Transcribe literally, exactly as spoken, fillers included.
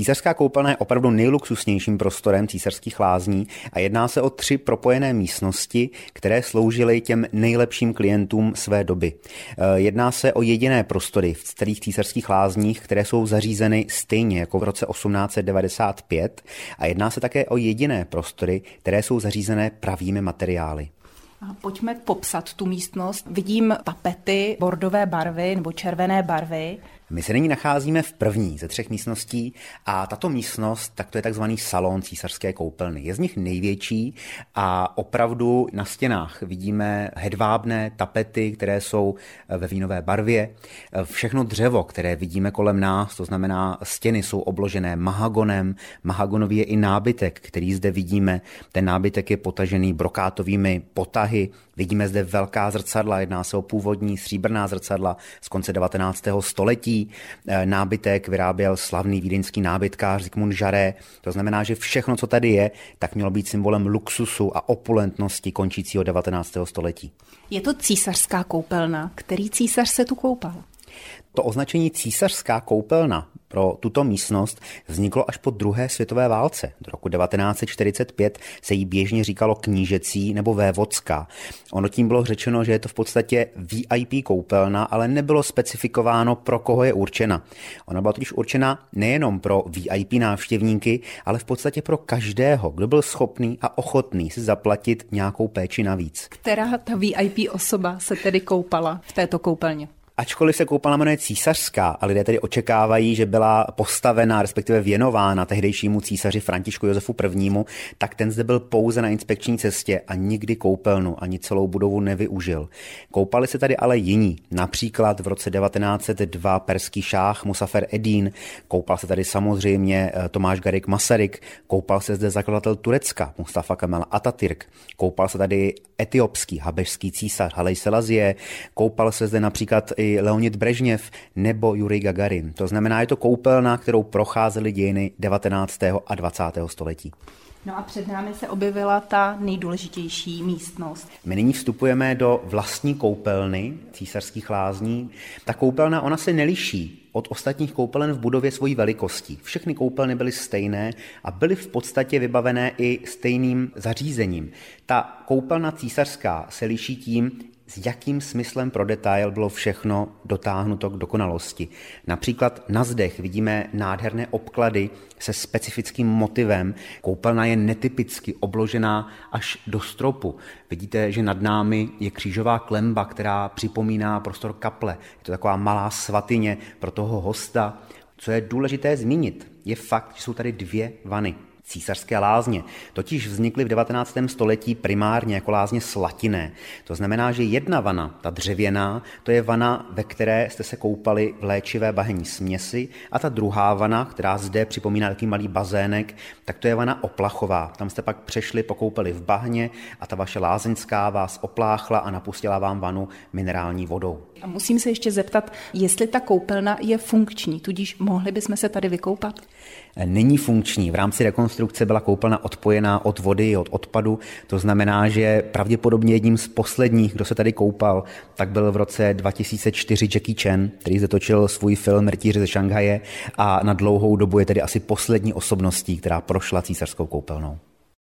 Císařská koupelna je opravdu nejluxusnějším prostorem císařských lázní a jedná se o tři propojené místnosti, které sloužily těm nejlepším klientům své doby. Jedná se o jediné prostory v starých císařských lázních, které jsou zařízeny stejně jako v roce osmnáct set devadesát pět, a jedná se také o jediné prostory, které jsou zařízené pravými materiály. Pojďme popsat tu místnost. Vidím tapety bordové barvy nebo červené barvy. My se nyní nacházíme v první ze třech místností a tato místnost, tak to je takzvaný salon císařské koupelny. Je z nich největší a opravdu na stěnách vidíme hedvábné tapety, které jsou ve vínové barvě. Všechno dřevo, které vidíme kolem nás, to znamená stěny, jsou obložené mahagonem. Mahagonový je i nábytek, který zde vidíme. Ten nábytek je potažený brokátovými potahy. Vidíme zde velká zrcadla, jedná se o původní stříbrná zrcadla z konce devatenáctého století. Nábytek vyráběl slavný vídeňský nábytkář Zikmund Jare. To znamená, že všechno, co tady je, tak mělo být symbolem luxusu a opulentnosti končícího devatenáctého století. Je to císařská koupelna. Který císař se tu koupal? To označení císařská koupelna pro tuto místnost vzniklo až po druhé světové válce. Do roku devatenáct set čtyřicet pět se jí běžně říkalo knížecí nebo vévodská. Ono tím bylo řečeno, že je to v podstatě V I P koupelna, ale nebylo specifikováno, pro koho je určena. Ona byla totiž určena nejenom pro V I P návštěvníky, ale v podstatě pro každého, kdo byl schopný a ochotný si zaplatit nějakou péči navíc. Která ta V I P osoba se tedy koupala v této koupelně? Ačkoliv se koupelna jmenuje císařská, a lidé tedy očekávají, že byla postavena, respektive věnována tehdejšímu císaři Františku Josefu I., tak ten zde byl pouze na inspekční cestě a nikdy koupelnu ani celou budovu nevyužil. Koupali se tady ale jiní. Například v roce devatenáct set dva perský šáh Musafer Edin, koupal se tady samozřejmě Tomáš Garrigue Masaryk, koupal se zde zakladatel Turecka Mustafa Kemal Atatürk, koupal se tady etiopský habežský císař Haile Selassie, koupal se zde například i Leonid Brežněv nebo Jurij Gagarin. To znamená, je to koupelna, kterou procházely dějiny devatenáctého a dvacátého století. No a před námi se objevila ta nejdůležitější místnost. My nyní vstupujeme do vlastní koupelny císařských lázní. Ta koupelna, ona se neliší od ostatních koupelen v budově svojí velikostí. Všechny koupelny byly stejné a byly v podstatě vybavené i stejným zařízením. Ta koupelna císařská se liší tím, s jakým smyslem pro detail bylo všechno dotáhnuto k dokonalosti. Například na zdech vidíme nádherné obklady se specifickým motivem. Koupelna je netypicky obložená až do stropu. Vidíte, že nad námi je křížová klemba, která připomíná prostor kaple. Je to taková malá svatyně pro toho hosta. Co je důležité zmínit, je fakt, že jsou tady dvě vany. Císařské lázně totiž vznikly v devatenáctém století primárně jako lázně slatiné. To znamená, že jedna vana, ta dřevěná, to je vana, ve které jste se koupali v léčivé bahenní směsi, a ta druhá vana, která zde připomíná takový malý bazének, tak to je vana oplachová. Tam jste pak přešli, pokoupili v bahně a ta vaše lázeňská vás opláchla a napustila vám vanu minerální vodou. A musím se ještě zeptat, jestli ta koupelna je funkční, tudíž mohli bychom se tady vykoupat? Není funkční. V rámci rekonstrukce byla koupelna odpojená od vody, od odpadu. To znamená, že pravděpodobně jedním z posledních, kdo se tady koupal, tak byl v roce dva tisíce čtyři Jackie Chan, který zde točil svůj film Rytíř ze Šanghaje a na dlouhou dobu je tedy asi poslední osobností, která prošla císařskou koupelnou.